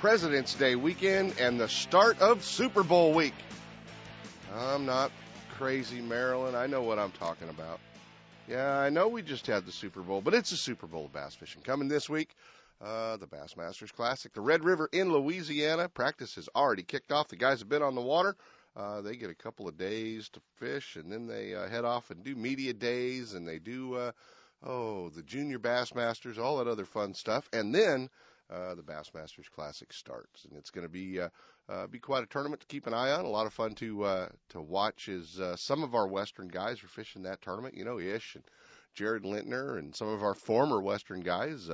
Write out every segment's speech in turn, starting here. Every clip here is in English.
President's Day weekend, and the start of Super Bowl week. I'm not crazy, Maryland. I know what I'm talking about. Yeah, I know we just had the Super Bowl, but it's a Super Bowl of bass fishing. Coming this week, the Bassmasters Classic. The Red River in Louisiana. Practice has already kicked off. The guys have been on the water. They get a couple of days to fish, and then they head off and do media days, and they do, the Junior Bassmasters, all that other fun stuff. And then the Bassmasters Classic starts, and it's going to be quite a tournament to keep an eye on. A lot of fun to watch as some of our Western guys are fishing that tournament. You know, Ish and Jared Lintner and some of our former Western guys,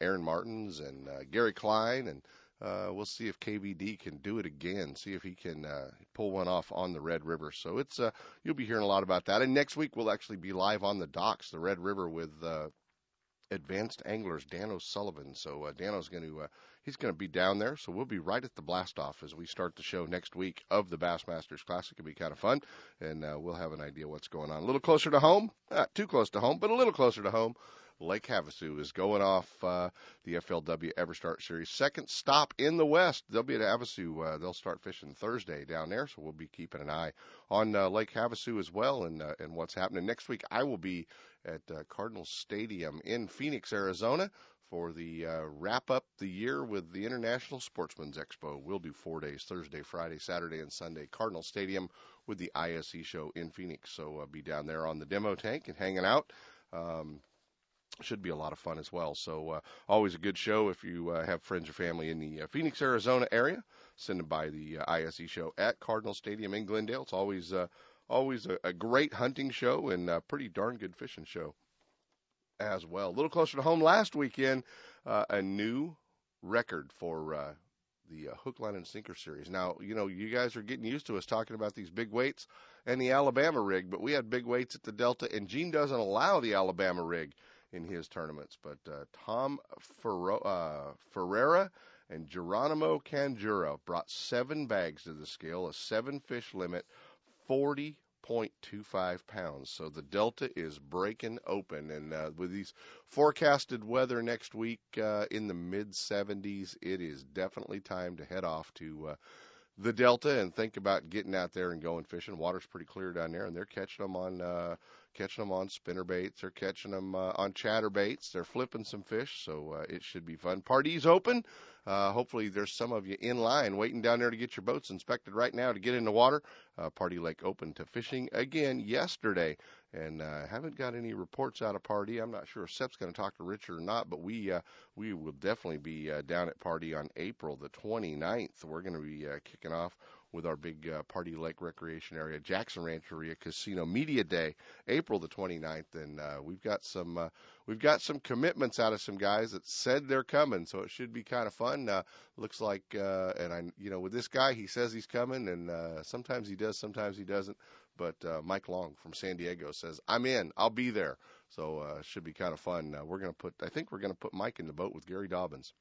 Aaron Martins and Gary Klein, and we'll see if KBD can do it again, see if he can pull one off on the Red River. So it's you'll be hearing a lot about that. And next week we'll actually be live on the docks, the Red River, with advanced anglers Dan O'Sullivan. So Dano's going to he's going to be down there. So we'll be right at the blast off as we start the show next week of the Bassmasters Classic. It'll be kind of fun, and we'll have an idea what's going on. A little closer to home, not too close to home, but a little closer to home. Lake Havasu is going off the FLW EverStart Series. Second stop in the West. They'll be at Havasu. They'll start fishing Thursday down there, so we'll be keeping an eye on Lake Havasu as well, and what's happening. Next week, I will be at Cardinal Stadium in Phoenix, Arizona, for the wrap up the year with the International Sportsman's Expo. We'll do 4 days, Thursday, Friday, Saturday, and Sunday, Cardinal Stadium with the ISE Show in Phoenix. So be down there on the demo tank and hanging out. Should be a lot of fun as well. So always a good show. If you have friends or family in the Phoenix, Arizona area, send them by the ISE Show at Cardinal Stadium in Glendale. It's always a great hunting show and a pretty darn good fishing show as well. A little closer to home, last weekend, a new record for the Hook, Line, and Sinker Series. Now, you know, you guys are getting used to us talking about these big weights and the Alabama rig, but we had big weights at the Delta, and Gene doesn't allow the Alabama rig in his tournaments. But Tom Ferreira and Geronimo Canjura brought seven bags to the scale, a seven-fish limit, 40.25 pounds. So the Delta is breaking open. And with these forecasted weather next week in the mid-70s, it is definitely time to head off to the Delta and think about getting out there and going fishing. Water's pretty clear down there, and they're catching them on spinnerbaits. They're catching them on chatterbaits. They're flipping some fish, so it should be fun. Pardee's open. Hopefully there's some of you in line waiting down there to get your boats inspected right now to get in the water. Pardee Lake open to fishing again yesterday, and haven't got any reports out of Pardee. I'm not sure if Sepp's going to talk to Richard or not, but we will definitely be down at Pardee on April the 29th. We're going to be kicking off with our big Pardee Lake Recreation Area, Jackson Rancheria Casino Media Day, April the 29th, and we've got some commitments out of some guys that said they're coming, so it should be kind of fun. Looks like, and I, you know, with this guy, he says he's coming, and sometimes he does, sometimes he doesn't. But Mike Long from San Diego says, I'm in, I'll be there, so should be kind of fun. I think we're gonna put Mike in the boat with Gary Dobbins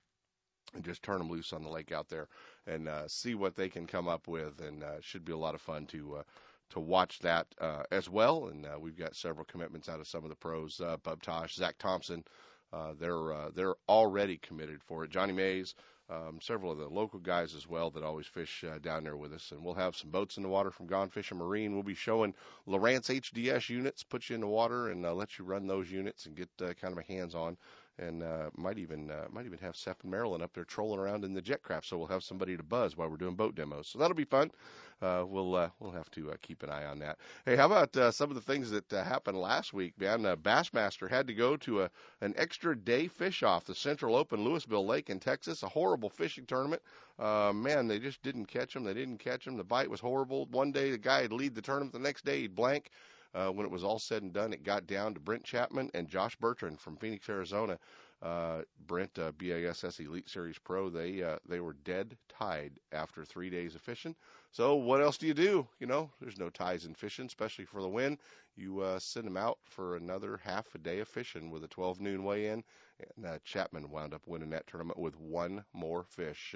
and just turn them loose on the lake out there and see what they can come up with. And it should be a lot of fun to watch that as well. And we've got several commitments out of some of the pros, Bub Tosh, Zach Thompson. They're already committed for it. Johnny Mays, several of the local guys as well that always fish down there with us. And we'll have some boats in the water from Gone Fishin' Marine. We'll be showing Lowrance HDS units, put you in the water and let you run those units and get kind of a hands-on. And might even have Sepp and Marilyn up there trolling around in the jet craft, so we'll have somebody to buzz while we're doing boat demos. So that'll be fun. We'll have to keep an eye on that. Hey, how about some of the things that happened last week? Man, Bassmaster had to go to an extra day fish off the Central Open Louisville Lake in Texas, a horrible fishing tournament. Man, they just didn't catch them. The bite was horrible. One day the guy would lead the tournament, the next day he'd blank. When it was all said and done, it got down to Brent Chapman and Josh Bertrand from Phoenix, Arizona, Brent, BASS Elite Series Pro, they were dead tied after 3 days of fishing. So what else do? You know, there's no ties in fishing, especially for the win. You send them out for another half a day of fishing with a 12 noon weigh-in, and Chapman wound up winning that tournament with one more fish.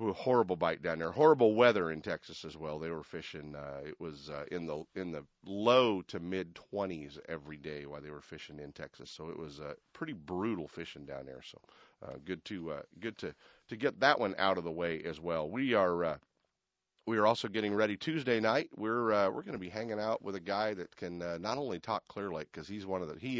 Horrible bite down there. Horrible weather in Texas as well. They were fishing. It was in the low to mid 20s every day while they were fishing in Texas. So it was pretty brutal fishing down there. So good to get that one out of the way as well. We are also getting ready Tuesday night. We're going to be hanging out with a guy that can not only talk Clear Lake, because he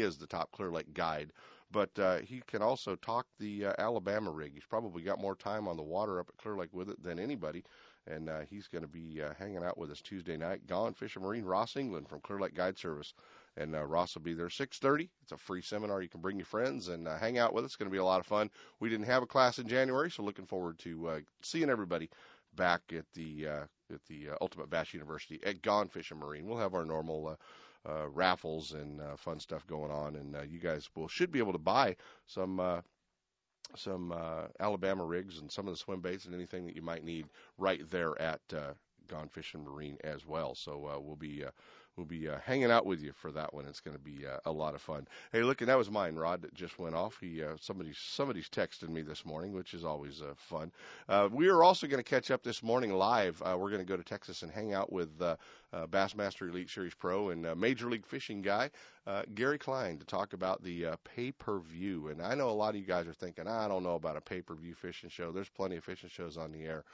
is the top Clear Lake guide. But he can also talk the Alabama rig. He's probably got more time on the water up at Clear Lake with it than anybody. And he's going to be hanging out with us Tuesday night. Gone Fishin' Marine, Ross England from Clear Lake Guide Service. And Ross will be there 6:30. It's a free seminar. You can bring your friends and hang out with us. It's going to be a lot of fun. We didn't have a class in January, so looking forward to seeing everybody back at the Ultimate Bass University at Gone Fishin' Marine. We'll have our normal raffles and fun stuff going on, and you guys should be able to buy some Alabama rigs and some of the swim baits and anything that you might need right there at Gone Fishin' Marine as well. So we'll be hanging out with you for that one. It's going to be a lot of fun. Hey, look, and that was mine, Rod, that just went off. He somebody's texted me this morning, which is always fun. We are also going to catch up this morning live. We're going to go to Texas and hang out with Bassmaster Elite Series Pro and Major League Fishing guy, Gary Klein, to talk about the pay-per-view. And I know a lot of you guys are thinking, I don't know about a pay-per-view fishing show. There's plenty of fishing shows on the air.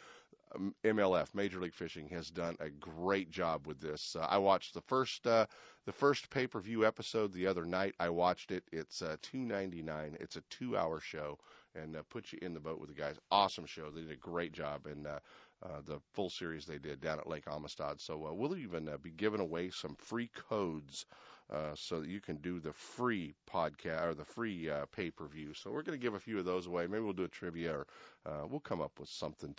MLF, Major League Fishing, has done a great job with this. I watched the first pay-per-view episode the other night. I watched it. It's $2.99. It's a 2-hour show, and puts you in the boat with the guys. Awesome show. They did a great job, and the full series they did down at Lake Amistad. So we'll even be giving away some free codes so that you can do the free podcast or the free pay-per-view. So we're going to give a few of those away. Maybe we'll do a trivia, or we'll come up with something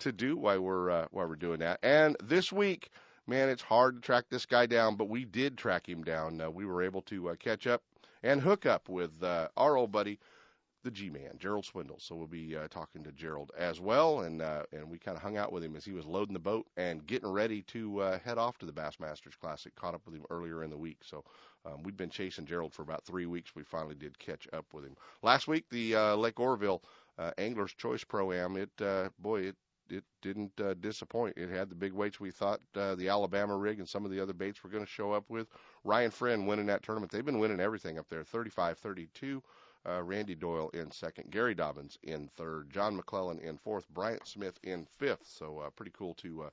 to do while we're doing that. And this week, man, it's hard to track this guy down, but we did track him down. We were able to catch up and hook up with our old buddy, the G-Man, Gerald Swindle. So we'll be talking to Gerald as well, and we kind of hung out with him as he was loading the boat and getting ready to head off to the Bassmasters Classic. Caught up with him earlier in the week, so we'd been chasing Gerald for about 3 weeks. We finally did catch up with him. Last week, the Lake Oroville Angler's Choice Pro-Am, it didn't disappoint. It had the big weights we thought the Alabama rig and some of the other baits were going to show up with. Ryan Friend winning that tournament. They've been winning everything up there, 35-32. Randy Doyle in second, Gary Dobbins in third, John McClellan in fourth, Bryant Smith in fifth. So pretty cool to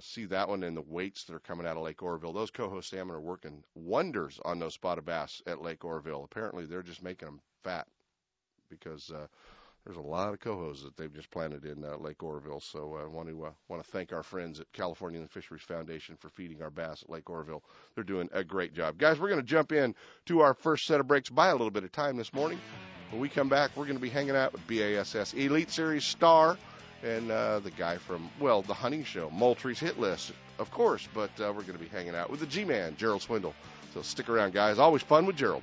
see that one, and the weights that are coming out of Lake Oroville. Those coho salmon are working wonders on those spotted bass at Lake Oroville. Apparently they're just making them fat, because there's a lot of cohos that they've just planted in Lake Oroville. So I want to thank our friends at California Fisheries Foundation for feeding our bass at Lake Oroville. They're doing a great job. Guys, we're going to jump in to our first set of breaks by a little bit of time this morning. When we come back, we're going to be hanging out with BASS Elite Series star and the guy from, well, the hunting show, Moultrie's Hit List, of course. But we're going to be hanging out with the G-Man, Gerald Swindle. So stick around, guys. Always fun with Gerald.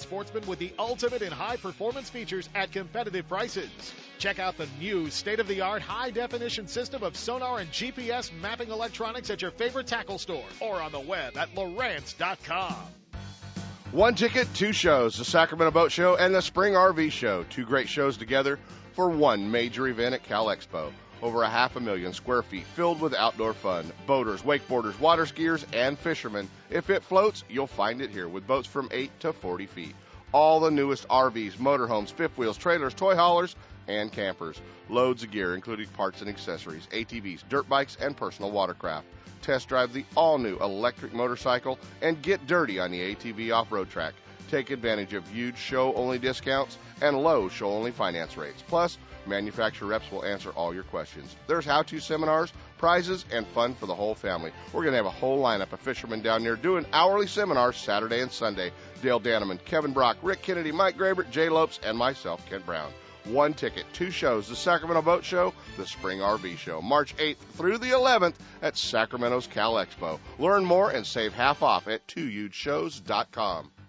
sportsmen with the ultimate in high-performance features at competitive prices. Check out the new state-of-the-art high-definition system of sonar and GPS mapping electronics at your favorite tackle store or on the web at Lowrance.com. One ticket, two shows, the Sacramento Boat Show and the Spring RV Show. Two great shows together for one major event at Cal Expo. Over 500,000 square feet filled with outdoor fun. Boaters, wakeboarders, water skiers, and fishermen. If it floats, you'll find it here with boats from 8 to 40 feet. All the newest RVs, motorhomes, fifth wheels, trailers, toy haulers, and campers. Loads of gear, including parts and accessories, ATVs, dirt bikes, and personal watercraft. Test drive the all-new electric motorcycle and get dirty on the ATV off-road track. Take advantage of huge show-only discounts and low show-only finance rates. Plus, manufacturer reps will answer all your questions. There's how-to seminars, prizes, and fun for the whole family. We're going to have a whole lineup of fishermen down there doing hourly seminars Saturday and Sunday. Dale Daneman, Kevin Brock, Rick Kennedy, Mike Grabert, Jay Lopes, and myself, Ken Brown. One ticket, two shows, the Sacramento Boat Show, the Spring RV Show, March 8th through the 11th at Sacramento's Cal Expo. Learn more and save half off at 2hugeshows.com.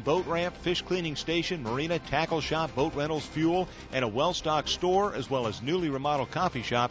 boat ramp, fish cleaning station, marina, tackle shop, boat rentals, fuel, and a well-stocked store, as well as newly remodeled coffee shop,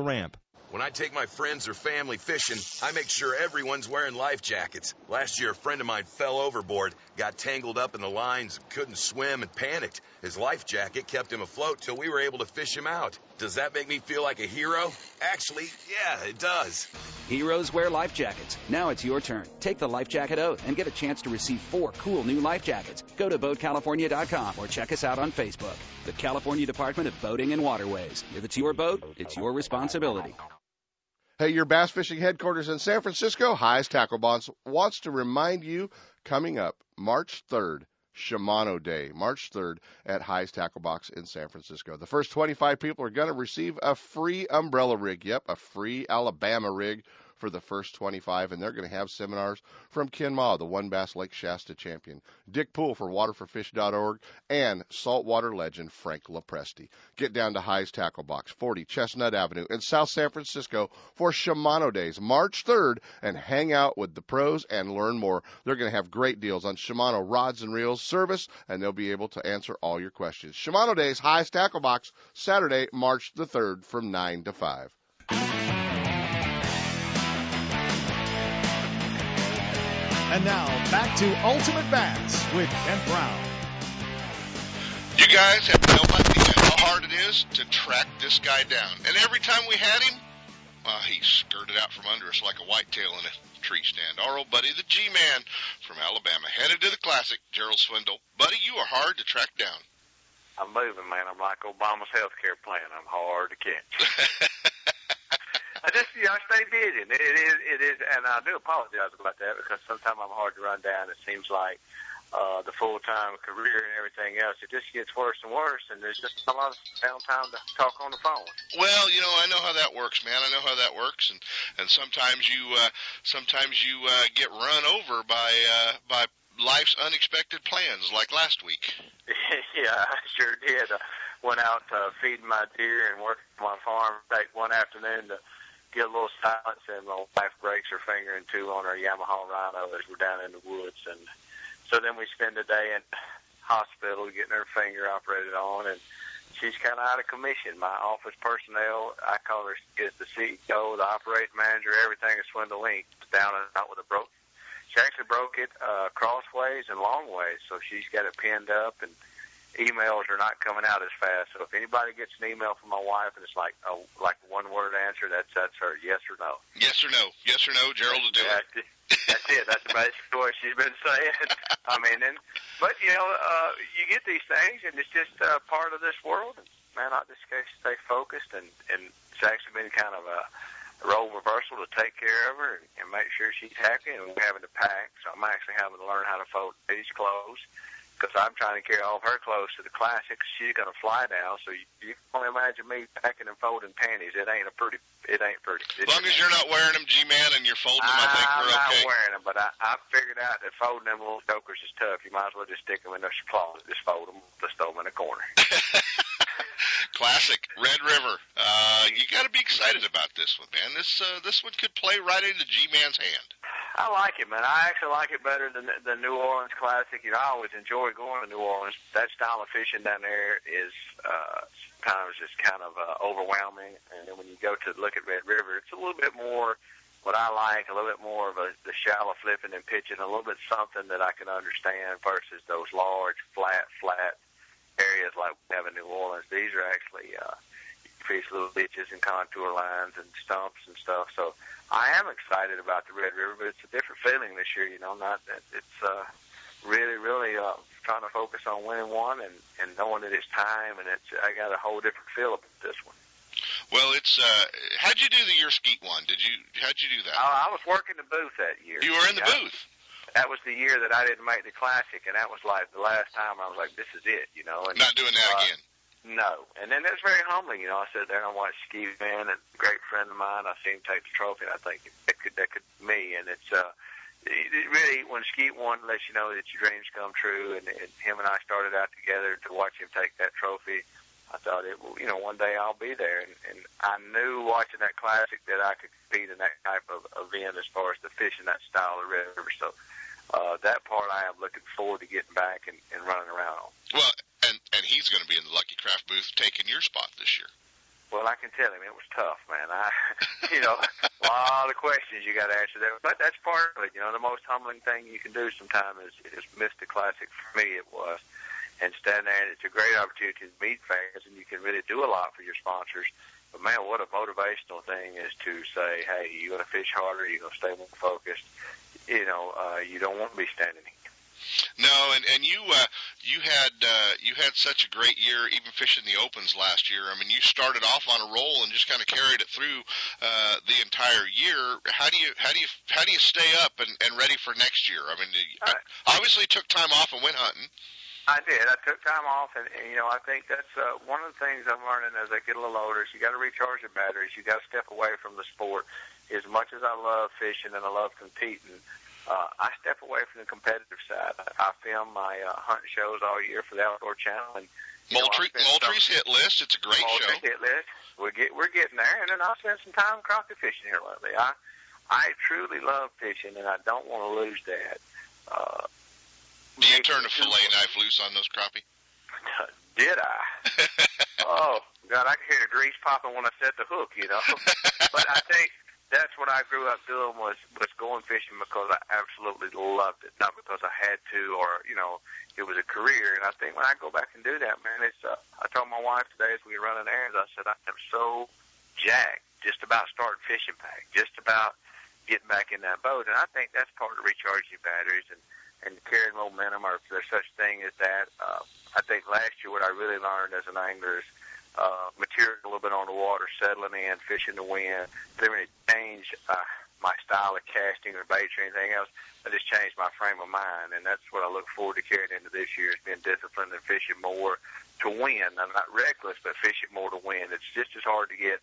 ramp. When I take my friends or family fishing, I make sure everyone's wearing life jackets. Last year, a friend of mine fell overboard, got tangled up in the lines, couldn't swim, and panicked. His life jacket kept him afloat till we were able to fish him out. Does that make me feel like a hero? Actually, yeah, it does. Heroes wear life jackets. Now it's your turn. Take the life jacket oath and get a chance to receive 4 cool new life jackets. Go to BoatCalifornia.com or check us out on Facebook. The California Department of Boating and Waterways. If it's your boat, it's your responsibility. Hey, your bass fishing headquarters in San Francisco, High's Tackle Bonds, wants to remind you, coming up March 3rd, Shimano Day, March 3rd at High's Tackle Box in San Francisco. The first 25 people are going to receive a free umbrella rig, yep, a free Alabama rig for the first 25, and they're going to have seminars from Ken Ma, the One Bass Lake Shasta champion, Dick Poole for waterforfish.org, and saltwater legend Frank Lopresti. Get down to High's Tackle Box, 40 Chestnut Avenue in South San Francisco for Shimano Days, March 3rd, and hang out with the pros and learn more. They're going to have great deals on Shimano rods and reels, service, and they'll be able to answer all your questions. Shimano Days, High's Tackle Box, Saturday, March the 3rd from 9 to 5. And now, back to Ultimate Bass with Kent Brown. You guys have no idea how hard it is to track this guy down. And every time we had him, he skirted out from under us like a whitetail in a tree stand. Our old buddy, the G-Man from Alabama, headed to the Classic, Gerald Swindle. Buddy, you are hard to track down. I'm moving, man. I'm like Obama's health care plan. I'm hard to catch. I just, you know, I stay busy. It is, and I do apologize about that because sometimes I'm hard to run down. It seems like the full-time career and everything else, it just gets worse and worse, and there's just a lot of downtime to talk on the phone. Well, you know, I know how that works, man. I know how that works, and sometimes you get run over by life's unexpected plans, like last week. Yeah, I sure did. Went out feeding my deer and working on my farm. Take one afternoon to get a little silence, and my wife breaks her finger in two on her Yamaha Rhino as we're down in the woods. And so then we spend the day in hospital getting her finger operated on, and she's kind of out of commission. My office personnel, I call her, is the CEO, the operating manager, everything is Swindle Inc. Down and out with a broken. She actually broke it crossways and long ways, so she's got it pinned up, and emails are not coming out as fast. So if anybody gets an email from my wife and it's like one-word answer, that's her, yes or no. Yes or no. Yes or no, Gerald will do it. That's it. That's about the story she's been saying. I mean, but, you know, you get these things, and it's just part of this world. And, man, I just stay focused, and it's actually been kind of a role reversal to take care of her and make sure she's happy, and we're having to pack. So I'm actually having to learn how to fold these clothes. because I'm trying to carry all of her clothes to the Classic. She's going to fly now, so you can only imagine me packing and folding panties. It ain't pretty. As long as you're not wearing them, G-Man, and you're folding them, I think we're okay. I'm not wearing them, but I figured out that folding them little jokers is tough. You might as well just stick them in those closet. Just fold them. Just throw them in a corner. Classic, Red River. You got to be excited about this one, man. This one could play right into G-Man's hand. I like it, man. I actually like it better than the New Orleans Classic. You know, I always enjoy going to New Orleans. That style of fishing down there is sometimes just kind of overwhelming. And then when you go to look at Red River, it's a little bit more what I like, a little bit more of the shallow flipping and pitching, a little bit something that I can understand versus those large, flat areas like we have in New Orleans. These are actually fish little ditches and contour lines and stumps and stuff. So I am excited about the Red River, but it's a different feeling this year. You know, really trying to focus on winning one and knowing that it's time, and I got a whole different feel about this one. Well, it's how'd you do the year Skeet one? How'd you do that? I was working the booth that year. You were in the booth. That was the year that I didn't make the Classic, and that was like the last time I was like, this is it, you know. And not doing that again. No. And then that's very humbling, you know. I sat there and I watched Steve Van, a great friend of mine. I seen him take the trophy, and I think that could be me. And it's it really, when Skeet won, lets you know that your dreams come true. And him and I started out together to watch him take that trophy. I thought, one day I'll be there. And I knew watching that Classic that I could compete in that type of event as far as the fishing, that style of Red River. So that part I am looking forward to getting back and running around on. Well, and he's going to be in the Lucky Craft booth taking your spot this year. Well, I can tell him it was tough, man. A lot of questions you got to answer there. But that's part of it. You know, the most humbling thing you can do sometimes is miss the Classic. For me, it was. And stand there, and it's a great opportunity to meet fans, and you can really do a lot for your sponsors. But, man, what a motivational thing is to say, hey, you're going to fish harder, you're going to stay more focused. You know, you don't want to be standing here. No, and you had such a great year, even fishing the opens last year. I mean, you started off on a roll and just kind of carried it through the entire year. How do you stay up and ready for next year? I mean, you obviously took time off and went hunting. I did. I took time off, and you know, I think that's one of the things I'm learning as I get a little older is you got to recharge your batteries. You got to step away from the sport. As much as I love fishing and I love competing, I step away from the competitive side. I film my hunt shows all year for the Outdoor Channel, and Moultrie's Hit List. It's a great show. Moultrie's Hit List. We're getting there, and then I'll spend some time crappie fishing here lately. I truly love fishing, and I don't want to lose that. Do you turn a fillet knife loose on those crappie? Did I? Oh, God, I could hear the grease popping when I set the hook, you know. But I think that's what I grew up doing was going fishing because I absolutely loved it, not because I had to or, you know, it was a career. And I think when I go back and do that, man, it's I told my wife today as we were running errands, I said, I am so jacked just about starting fishing back, just about getting back in that boat. And I think that's part of recharging batteries and carrying momentum, or if there's such thing as that. I think last year what I really learned as an angler is maturing a little bit on the water, settling in, fishing the wind. Didn't really change my style of casting or bait or anything else. I just changed my frame of mind, and that's what I look forward to carrying into this year, is being disciplined and fishing more to win. I'm not reckless, but fishing more to win. It's just as hard to get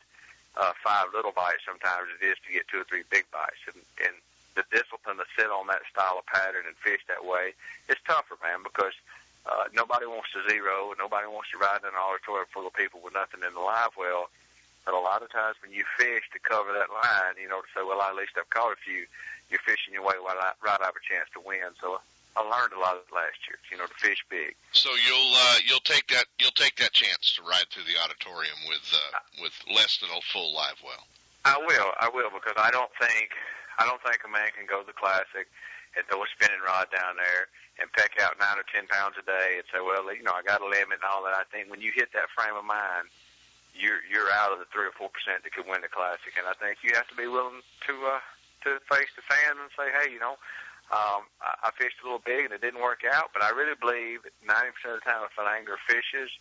5 little bites sometimes as it is to get 2 or 3 big bites, and the discipline to sit on that style of pattern and fish that way is tougher, man, because nobody wants to zero, and nobody wants to ride in an auditorium full of people with nothing in the live well. But a lot of times when you fish to cover that line, you know, to say, well, at least I've caught a few, you're fishing your way right out of a chance to win. So I learned a lot of it last year, you know, to fish big. So you'll take that chance to ride through the auditorium with less than a full live well. I will, because I don't think a man can go to the Classic and throw a spinning rod down there and peck out 9 or 10 pounds a day and say, well, you know, I got a limit and all that. I think when you hit that frame of mind, you're out of the 3 or 4% that could win the Classic. And I think you have to be willing to face the fans and say, hey, you know, I fished a little big and it didn't work out, but I really believe that 90% of the time if an angler fishes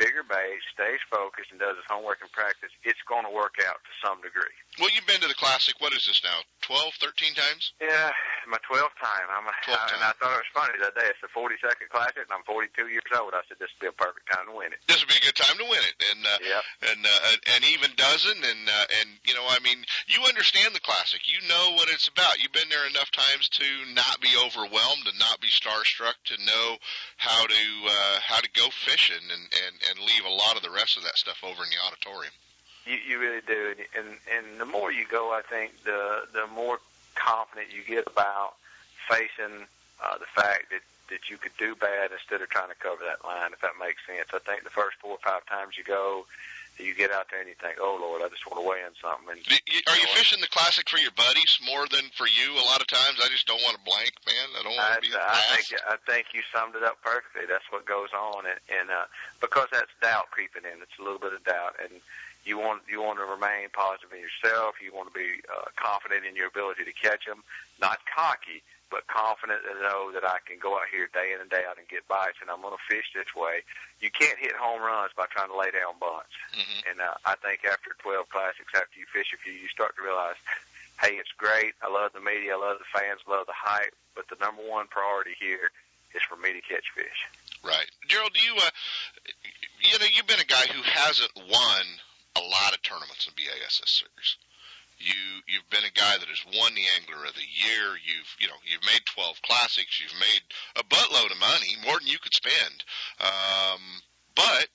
bigger bait, stays focused, and does his homework and practice, it's going to work out to some degree. Well, you've been to the Classic, what is this now, 12, 13 times? Yeah, is my 12th time. And I thought it was funny that day. It's the 42nd Classic, and I'm 42 years old. I said, this would be a perfect time to win it. This would be a good time to win it. And and even dozen. And you know, I mean, you understand the Classic. You know what it's about. You've been there enough times to not be overwhelmed and not be starstruck, to know how to go fishing and leave a lot of the rest of that stuff over in the auditorium. You really do, and the more you go, I think the more confident you get about facing the fact that you could do bad instead of trying to cover that line, if that makes sense. I think the first 4 or 5 times you go, you get out there and you think, oh, Lord, I just want to weigh in something. And, are you fishing the Classic for your buddies more than for you a lot of times? I just don't want to blank, man. I don't want to be the last. I think you summed it up perfectly. That's what goes on. And because that's doubt creeping in. It's a little bit of doubt. And you want to remain positive in yourself. You want to be confident in your ability to catch them. Not cocky, but confident to know that I can go out here day in and day out and get bites, and I'm going to fish this way. You can't hit home runs by trying to lay down bunts. Mm-hmm. And I think after 12 Classics, after you fish a few, you start to realize, hey, it's great. I love the media. I love the fans. I love the hype. But the number one priority here is for me to catch fish. Right. Gerald, do you, you know, you've been a guy who hasn't won a lot of tournaments in BASS Series. You've been a guy that has won the Angler of the Year. You've made 12 Classics. You've made a buttload of money, more than you could spend. But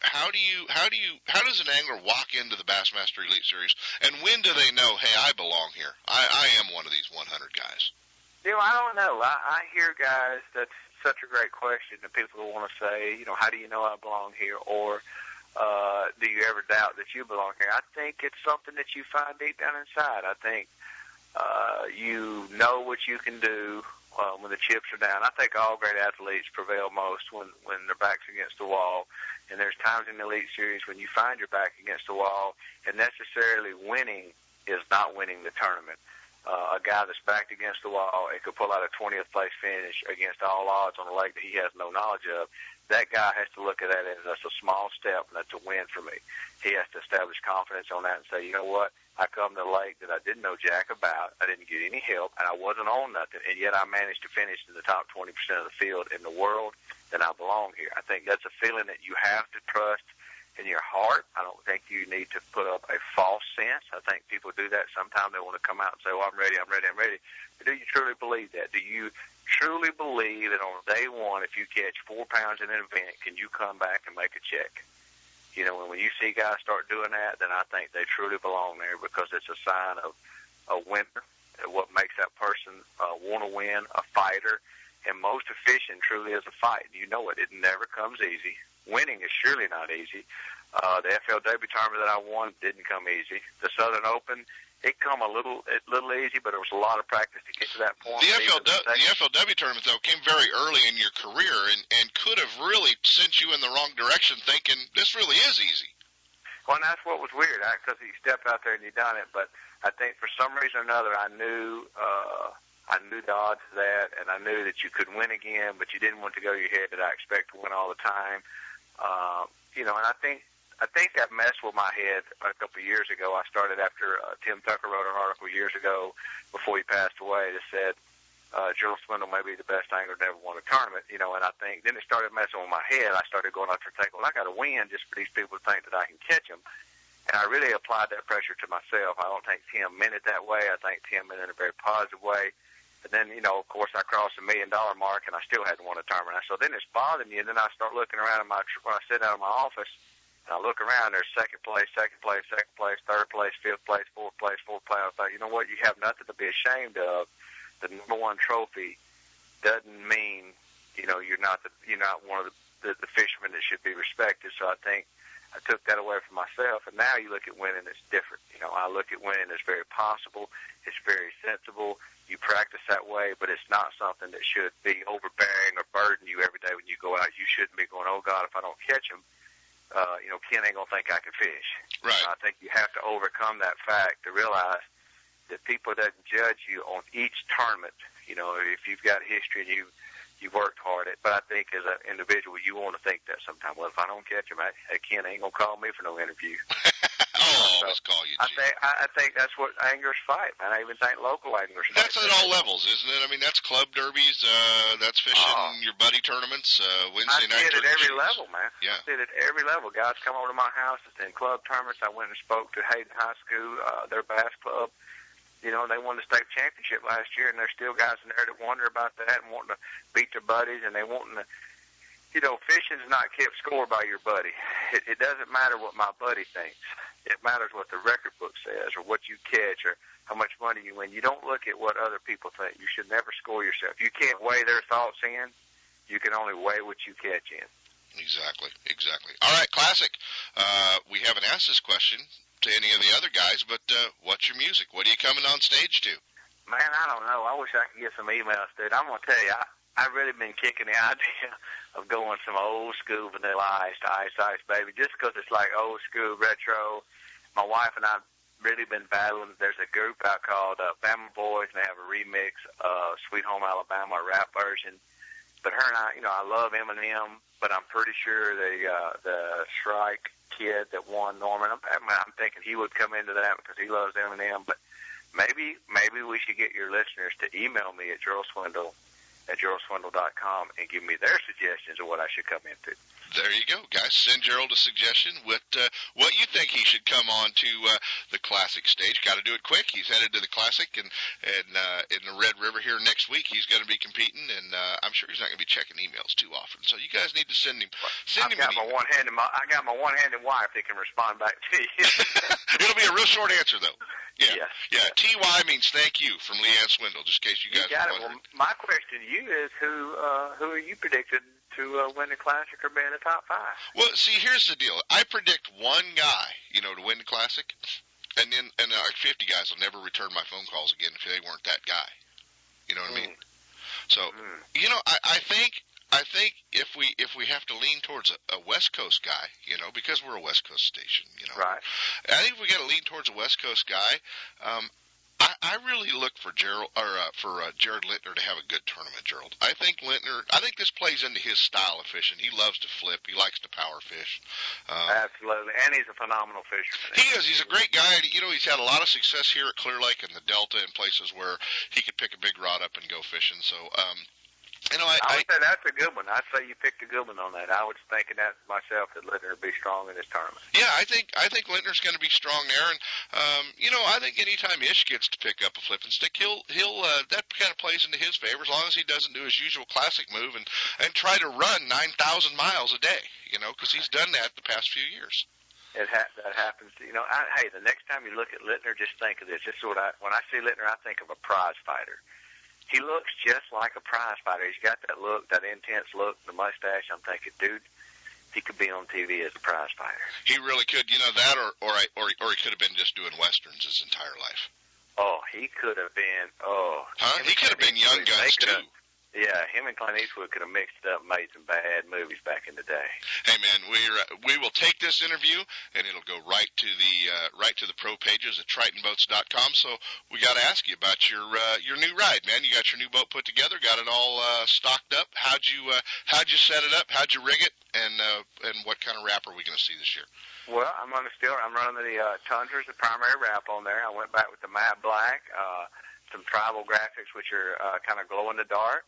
how does an angler walk into the Bassmaster Elite Series, and when do they know, hey, I belong here? I am one of these 100 guys. You know, I don't know. I hear guys. That's such a great question. The people who want to say, you know, how do you know I belong here, or do you ever doubt that you belong here? I think it's something that you find deep down inside. I think you know what you can do when the chips are down. I think all great athletes prevail most when their back's against the wall. And there's times in the Elite Series when you find your back against the wall, and necessarily winning is not winning the tournament. A guy that's backed against the wall and could pull out a 20th place finish against all odds on a lake that he has no knowledge of, that guy has to look at that as, that's a small step, and that's a win for me. He has to establish confidence on that and say, you know what, I come to a lake that I didn't know jack about, I didn't get any help, and I wasn't on nothing, and yet I managed to finish in the top 20% of the field in the world, then I belong here. I think that's a feeling that you have to trust in your heart. I don't think you need to put up a false sense. I think people do that sometimes. They want to come out and say, well, I'm ready. But do you truly believe that? Do you truly believe that on day one, if you catch 4 pounds in an event, can you come back and make a check? You know, and when you see guys start doing that, then I think they truly belong there, because it's a sign of a winner, what makes that person want to win, a fighter. And most of fishing truly is a fight. You know it. It never comes easy. Winning is surely not easy. The FLW tournament that I won didn't come easy. The Southern Open, it come a little easy, but it was a lot of practice to get to that point. The FLW tournament, though, came very early in your career and could have really sent you in the wrong direction, thinking this really is easy. Well, and that's what was weird, because you stepped out there and you done it. But I think for some reason or another, I knew the odds of that, and I knew that you could win again, but you didn't want to go to your head that I expect to win all the time. You know, and I think that messed with my head a couple of years ago. I started after Tim Tucker wrote an article years ago before he passed away that said, Gerald Swindle may be the best angler that ever won a tournament, you know, and I think then it started messing with my head. I started going out there and thinking, well, I got to win just for these people to think that I can catch them. And I really applied that pressure to myself. I don't think Tim meant it that way. I think Tim meant it in a very positive way. And then, you know, of course, I crossed the $1 million mark, and I still hadn't won a tournament. So then it's bothering you, and then I start looking around when I sit down in my office, and I look around, there's second place, third place, fifth place, fourth place. I thought, you know what, you have nothing to be ashamed of. The number one trophy doesn't mean, you know, you're not one of the fishermen that should be respected. So I think I took that away from myself, and now you look at winning, it's different. You know, I look at winning as very possible, it's very sensible. You practice that way, but it's not something that should be overbearing or burden you every day when you go out. You shouldn't be going, oh, God, if I don't catch him, you know, Ken ain't going to think I can fish. Right. So I think you have to overcome that fact to realize that people that judge you on each tournament, you know, if you've got history and you worked hard at it. But I think as an individual, you want to think that sometimes. Well, if I don't catch him, Ken ain't going to call me for no interview. Oh, always call you G. I think that's what anglers fight, and I even think local anglers fight. That's at all levels, isn't it? I mean, that's club derbies, that's fishing, your buddy tournaments, Wednesday night tournaments. I see it at every level, man. Yeah. I see it at every level. Guys come over to my house in club tournaments. I went and spoke to Hayden High School, their bass club. You know, they won the state championship last year, and there's still guys in there that wonder about that and wanting to beat their buddies, and they wanting to, you know, fishing's not kept score by your buddy. It doesn't matter what my buddy thinks. It matters what the record book says or what you catch or how much money you win. You don't look at what other people think. You should never score yourself. You can't weigh their thoughts in. You can only weigh what you catch in. Exactly, exactly. All right, Classic. We haven't asked this question to any of the other guys, but what's your music? What are you coming on stage to? Man, I don't know. I wish I could get some emails, dude. I'm going to tell you, I've really been kicking the idea of going some old school Vanilla Ice to Ice Baby, just because it's like old school, retro. My wife and I have really been battling. There's a group out called Bama Boys, and they have a remix of Sweet Home Alabama, a rap version. But her and I, you know, I love Eminem, but I'm pretty sure the Shrike kid that won Norman, I'm thinking he would come into that because he loves Eminem. But maybe we should get your listeners to email me at geraldswindle.com and give me their suggestions of what I should come into. There you go, guys. Send Gerald a suggestion what you think he should come on to the Classic stage. Got to do it quick. He's headed to the Classic and in the Red River here next week. He's going to be competing, and I'm sure he's not going to be checking emails too often. So you guys need to send him. I got my one-handed wife that can respond back to you. It'll be a real short answer though. Yeah. Yeah. T.Y. means thank you from Leanne Swindle. Just in case you guys are wondering. Well, my question to you is who are you predicting to win the Classic or be in the top five? Well, see, here's the deal. I predict one guy, you know, to win the Classic, and then 50 guys will never return my phone calls again if they weren't that guy. You know what I mean? So, you know, I think if we have to lean towards a West Coast guy, you know, because we're a West Coast station, you know, right? I think we got to lean towards a West Coast guy. I really look for Jared Lintner to have a good tournament, Gerald. I think this plays into his style of fishing. He loves to flip. He likes to power fish. Absolutely, and he's a phenomenal fisherman. He is. He's a great guy. You know, he's had a lot of success here at Clear Lake and the Delta and places where he could pick a big rod up and go fishing. So, you know, I would say that's a good one. I'd say you picked a good one on that. I was thinking that myself, that Lintner would be strong in this tournament. Yeah, I think Lintner's going to be strong there. And, you know, I think any time Ish gets to pick up a flipping stick, he'll that kind of plays into his favor as long as he doesn't do his usual Classic move and try to run 9,000 miles a day, you know, because he's done that the past few years. That happens. You know, hey, the next time you look at Lintner, just think of this. This is what when I see Lintner, I think of a prize fighter. He looks just like a prize fighter. He's got that look, that intense look, the mustache. I'm thinking, dude, he could be on TV as a prize fighter. He really could. You know, that or he could have been just doing Westerns his entire life. Oh, he could have been. Oh. Huh? He could have been Young Guns, too. Yeah, him and Clint Eastwood could have mixed it up and made some bad movies back in the day. Hey, man, we will take this interview, and it'll go right to the pro pages at TritonBoats.com. So we got to ask you about your new ride, man. You got your new boat put together, got it all stocked up. How'd you set it up? How'd you rig it? And what kind of wrap are we going to see this year? Well, I'm running the Tundra as the primary wrap on there. I went back with the matte black. Some tribal graphics, which are kind of glow in the dark,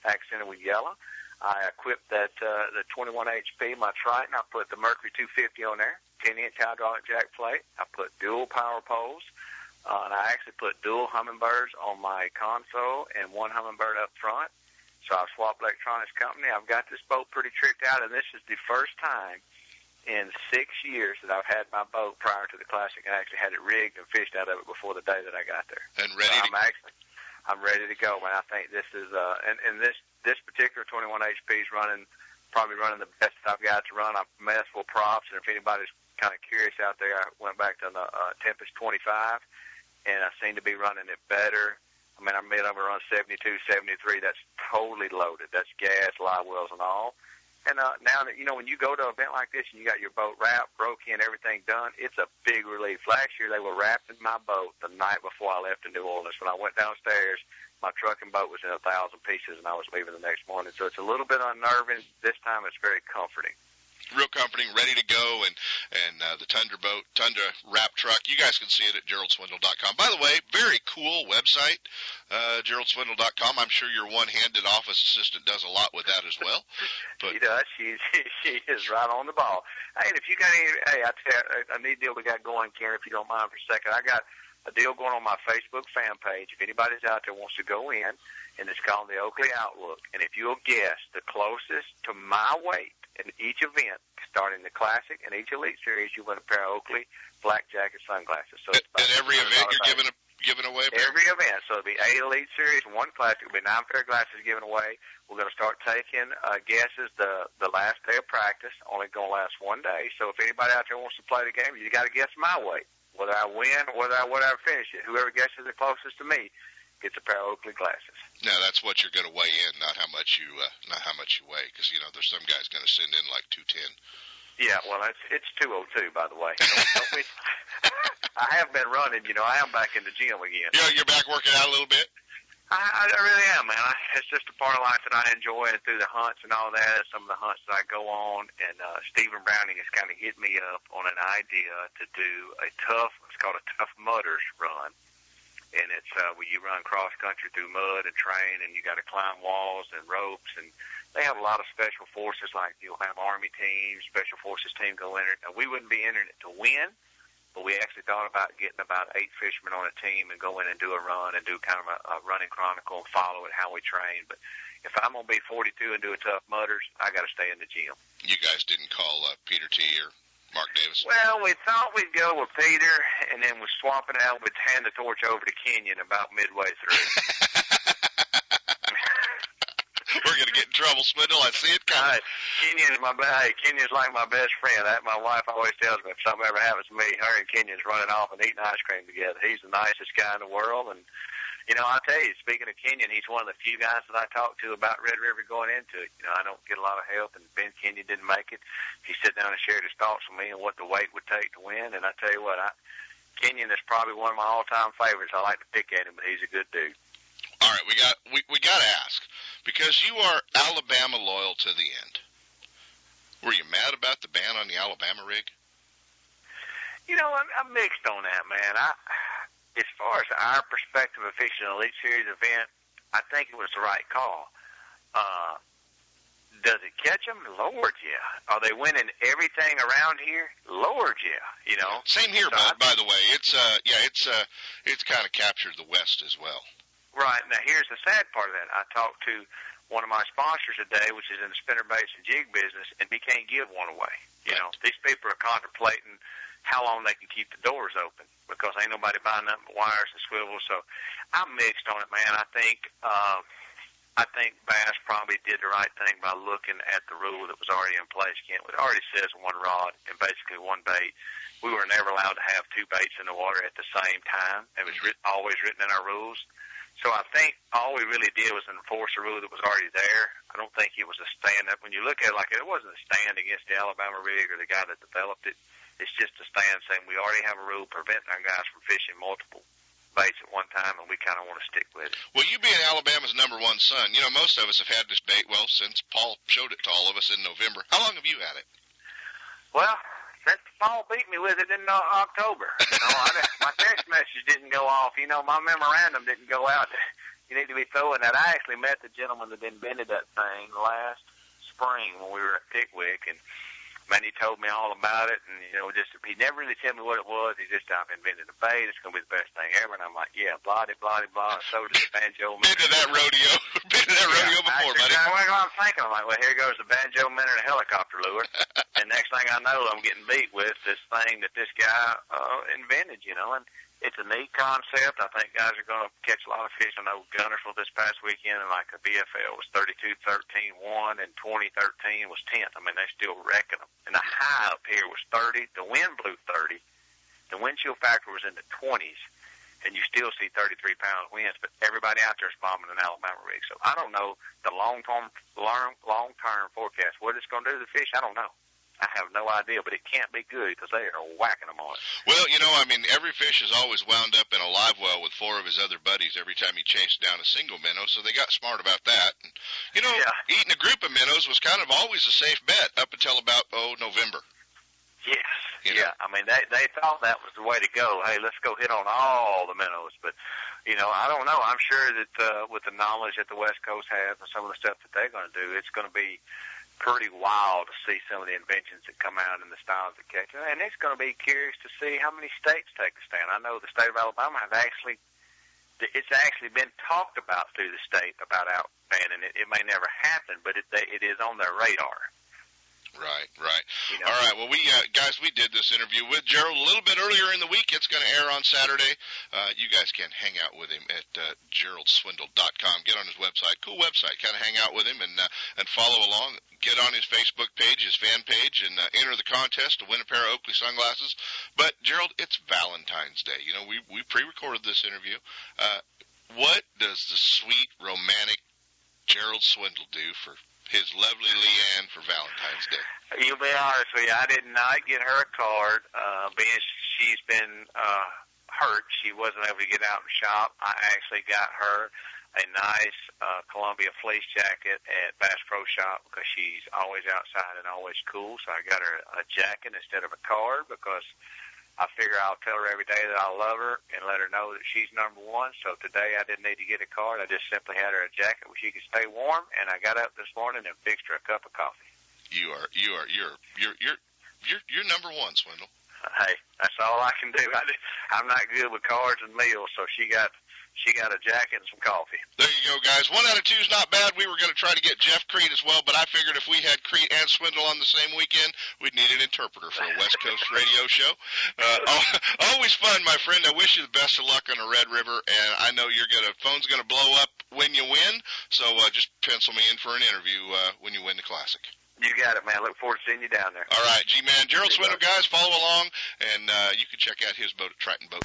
accented with yellow. I equipped that the 21 HP my Triton. I put the Mercury 250 on there, 10-inch hydraulic jack plate. I put dual power poles, and I actually put dual hummingbirds on my console and one hummingbird up front. So I've swapped electronics company. I've got this boat pretty tricked out, and this is the first time in 6 years that I've had my boat prior to the Classic and actually had it rigged and fished out of it before the day that I got there. And ready so I'm ready to go, man. I think this is, and this particular 21 HP is probably running the best I've got to run. I'm messful props, and if anybody's kind of curious out there, I went back to the Tempest 25, and I seem to be running it better. I mean, I made over on 72, 73. That's totally loaded. That's gas, live wells, and all. And now that, you know, when you go to an event like this and you got your boat wrapped, broke in, everything done, it's a big relief. Last year they were wrapped in my boat the night before I left in New Orleans. When I went downstairs, my truck and boat was in 1,000 pieces and I was leaving the next morning. So it's a little bit unnerving. This time it's very comforting. real comforting, ready to go, and the Tundra wrap truck. You guys can see it at geraldswindle.com. By the way, very cool website, geraldswindle.com. I'm sure your one-handed office assistant does a lot with that as well. But she does. She is right on the ball. Hey, and if you got any, hey, I tell you, a new deal we got going, Karen, if you don't mind for a second. I got a deal going on my Facebook fan page. If anybody's out there wants to go in, and it's called the Oakley Outlook. And if you'll guess, the closest to my weight in each event, starting the Classic and each Elite Series, you win a pair of Oakley black jacket sunglasses. So at every event, you're giving away a pair? Every event. So it'll be 8 Elite Series, 1 Classic. It'll be 9 pair of glasses given away. We're going to start taking guesses the last day of practice. Only going to last one day. So if anybody out there wants to play the game, you got to guess my weight. Whether I win or whether I finish it, whoever guesses the closest to me gets a pair of Oakley glasses. No, that's what you're going to weigh in, not how much you weigh, because there's some guys going to send in like 210. Yeah, well, it's 202, by the way. I have been running. I am back in the gym again. You're back working out a little bit. I really am, man. It's just a part of life that I enjoy, and through the hunts and all that, some of the hunts that I go on, and Stephen Browning has kind of hit me up on an idea to do it's called a Tough Mudders run, and it's where you run cross-country through mud and train, and you got to climb walls and ropes, and they have a lot of special forces, like you'll have Army teams, special forces team go in it. Now, we wouldn't be entering it to win, but we actually thought about getting about 8 fishermen on a team and go in and do a run and do kind of a running chronicle and follow it how we train. But if I'm going to be 42 and do a Tough Mudders, I got to stay in the gym. You guys didn't call Peter T. or Mark Davis? Well, we thought we'd go with Peter, and then we're swapping out. We'd hand the torch over to Kenyon about midway through. We're going to get in trouble, Swindle. I see it coming. Kenyon's like my best friend. My wife always tells me if something ever happens to me, her and Kenyon's running off and eating ice cream together. He's the nicest guy in the world. And, I'll tell you, speaking of Kenyon, he's one of the few guys that I talk to about Red River going into it. I don't get a lot of help, and Ben Kenyon didn't make it. He sat down and shared his thoughts with me and what the weight would take to win. And I tell you what, Kenyon is probably one of my all-time favorites. I like to pick at him, but he's a good dude. All right, we got to ask, because you are Alabama loyal to the end. Were you mad about the ban on the Alabama rig? I'm mixed on that, man. As far as our perspective of fishing an Elite Series event, I think it was the right call. Does it catch them? Lord, yeah. Are they winning everything around here? Lord, yeah. Same here, so by the way. It's kind of captured the West as well. Right. Now, here's the sad part of that. I talked to one of my sponsors today, which is in the spinnerbaits and jig business, and he can't give one away. These people are contemplating how long they can keep the doors open, because ain't nobody buying nothing but wires and swivels. So I'm mixed on it, man. I think Bass probably did the right thing by looking at the rule that was already in place. Kent, it already says one rod and basically one bait. We were never allowed to have two baits in the water at the same time. It was always written in our rules. So I think all we really did was enforce a rule that was already there. I don't think it was a stand-up. When you look at it like it wasn't a stand against the Alabama rig or the guy that developed it. It's just a stand saying we already have a rule preventing our guys from fishing multiple baits at one time, and we kind of want to stick with it. Well, you being Alabama's #1 son, most of us have had this bait, since Paul showed it to all of us in November. How long have you had it? Well, since Paul beat me with it in October. My text message didn't go off. My memorandum didn't go out. You need to be throwing that. I actually met the gentleman that invented that thing last spring when we were at Pickwick, and, man, he told me all about it. And, he never really told me what it was. He just, I've invented a bait. It's going to be the best thing ever. And I'm like, yeah, blah, de, blah, de, blah. So did the banjo. Been to that rodeo. Been to that rodeo before, buddy. I'm thinking, well, here goes the banjo man and a helicopter lure. And next thing I know, I'm getting beat with this thing that this guy invented, and it's a neat concept. I think guys are going to catch a lot of fish. I know Gunnersville this past weekend, and like the BFL was 32-13-1, and 2013 was 10th. They're still wrecking them. And the high up here was 30. The wind blew 30. The wind chill factor was in the 20s, and you still see 33-pound winds. But everybody out there is bombing an Alabama rig. So I don't know the long-term forecast, what it's going to do to the fish. I don't know. I have no idea, but it can't be good because they are whacking them on it. Well, you know, I mean, every fish is always wound up in a live well with four of his other buddies every time he chased down a single minnow, so they got smart about that. And, you know, eating a group of minnows was kind of always a safe bet up until about, November. Yes. You know? Yeah, I mean, they thought that was the way to go. Hey, let's go hit on all the minnows. But, you know, I don't know. I'm sure that with the knowledge that the West Coast has and some of the stuff that they're going to do, it's going to be pretty wild to see some of the inventions that come out and the styles that catch. And it's going to be curious to see how many states take a stand. I know the state of Alabama has actually, it's actually been talked about through the state about out banning it. It may never happen, but it is on their radar. Right, right. You know. All right, well, we did this interview with Gerald a little bit earlier in the week. It's going to air on Saturday. You guys can hang out with him at geraldswindle.com. Get on his website. Cool website. Kind of hang out with him and follow along. Get on his Facebook page, his fan page, and enter the contest to win a pair of Oakley sunglasses. But, Gerald, it's Valentine's Day. You know, we pre-recorded this interview. What does the sweet, romantic Gerald Swindle do for his lovely Leanne for Valentine's Day? You'll be honest with you, I did not get her a card, being she's been hurt. She wasn't able to get out and shop. I actually got her a nice Columbia fleece jacket at Bass Pro Shop because she's always outside and always cool. So I got her a jacket instead of a card because I figure I'll tell her every day that I love her and let her know that she's number one. So today I didn't need to get a card. I just simply had her a jacket where she could stay warm. And I got up this morning and fixed her a cup of coffee. You're number one, Swindle. Hey, that's all I can do. I'm not good with cards and meals, so she got a jacket and some coffee. There you go, guys. 1 out of 2 is not bad. We were going to try to get Jeff Crete as well, but I figured if we had Crete and Swindle on the same weekend, we'd need an interpreter for a West Coast radio show. Always fun, my friend. I wish you the best of luck on the Red River, and I know phone's going to blow up when you win, so just pencil me in for an interview when you win the Classic. You got it, man. Look forward to seeing you down there. All right, G-Man. Gerald Swindle, guys, follow along, and you can check out his boat at Triton Boats.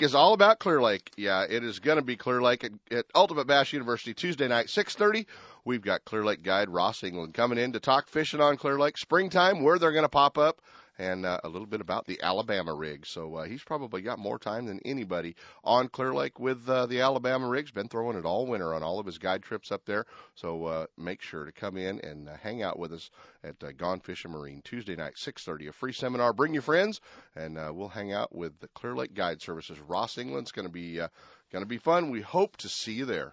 is all about Clear Lake. Yeah, it is going to be Clear Lake at Ultimate Bass University Tuesday night, 6:30. We've got Clear Lake guide Ross England coming in to talk fishing on Clear Lake, springtime, where they're going to pop up, and a little bit about the Alabama rig. So he's probably got more time than anybody on Clear Lake with the Alabama rigs. Been throwing it all winter on all of his guide trips up there. So make sure to come in and hang out with us at Gone Fishin' Marine Tuesday night, 6:30. A free seminar. Bring your friends, and we'll hang out with the Clear Lake Guide Services. Ross England's going to be fun. We hope to see you there.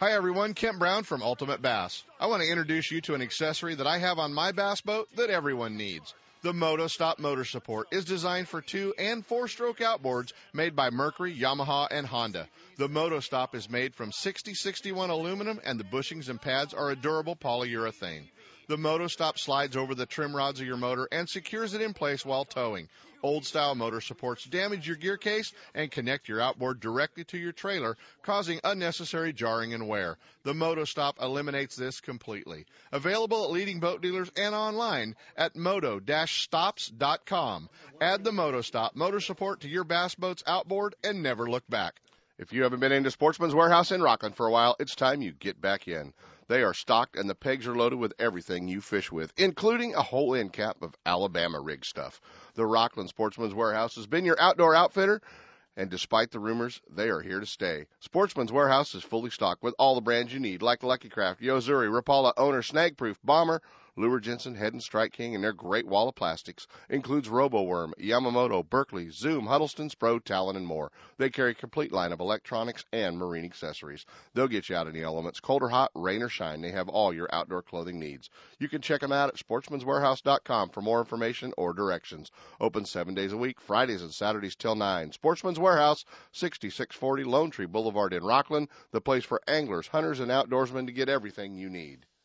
Hi everyone, Kent Brown from Ultimate Bass. I want to introduce you to an accessory that I have on my bass boat that everyone needs. The MotoStop motor support is designed for 2- and 4-stroke outboards made by Mercury, Yamaha, and Honda. The MotoStop is made from 6061 aluminum, and the bushings and pads are a durable polyurethane. The MotoStop slides over the trim rods of your motor and secures it in place while towing. Old style motor supports damage your gear case and connect your outboard directly to your trailer, causing unnecessary jarring and wear. The MotoStop eliminates this completely. Available at leading boat dealers and online at moto-stops.com. Add the MotoStop motor support to your bass boat's outboard and never look back. If you haven't been into Sportsman's Warehouse in Rockland for a while, it's time you get back in. They are stocked and the pegs are loaded with everything you fish with, including a whole end cap of Alabama rig stuff. The Rockland Sportsman's Warehouse has been your outdoor outfitter, and despite the rumors, they are here to stay. Sportsman's Warehouse is fully stocked with all the brands you need, like Lucky Craft, Yozuri, Rapala, Owner, Snagproof, Bomber, Lure Jensen, Head and Strike King, and their great wall of plastics includes RoboWorm, Yamamoto, Berkeley, Zoom, Huddleston, Spro, Talon, and more. They carry a complete line of electronics and marine accessories. They'll get you out in the elements, cold or hot, rain or shine. They have all your outdoor clothing needs. You can check them out at sportsmanswarehouse.com for more information or directions. Open 7 days a week, Fridays and Saturdays till 9. Sportsman's Warehouse, 6640 Lone Tree Boulevard in Rockland, the place for anglers, hunters, and outdoorsmen to get everything you need.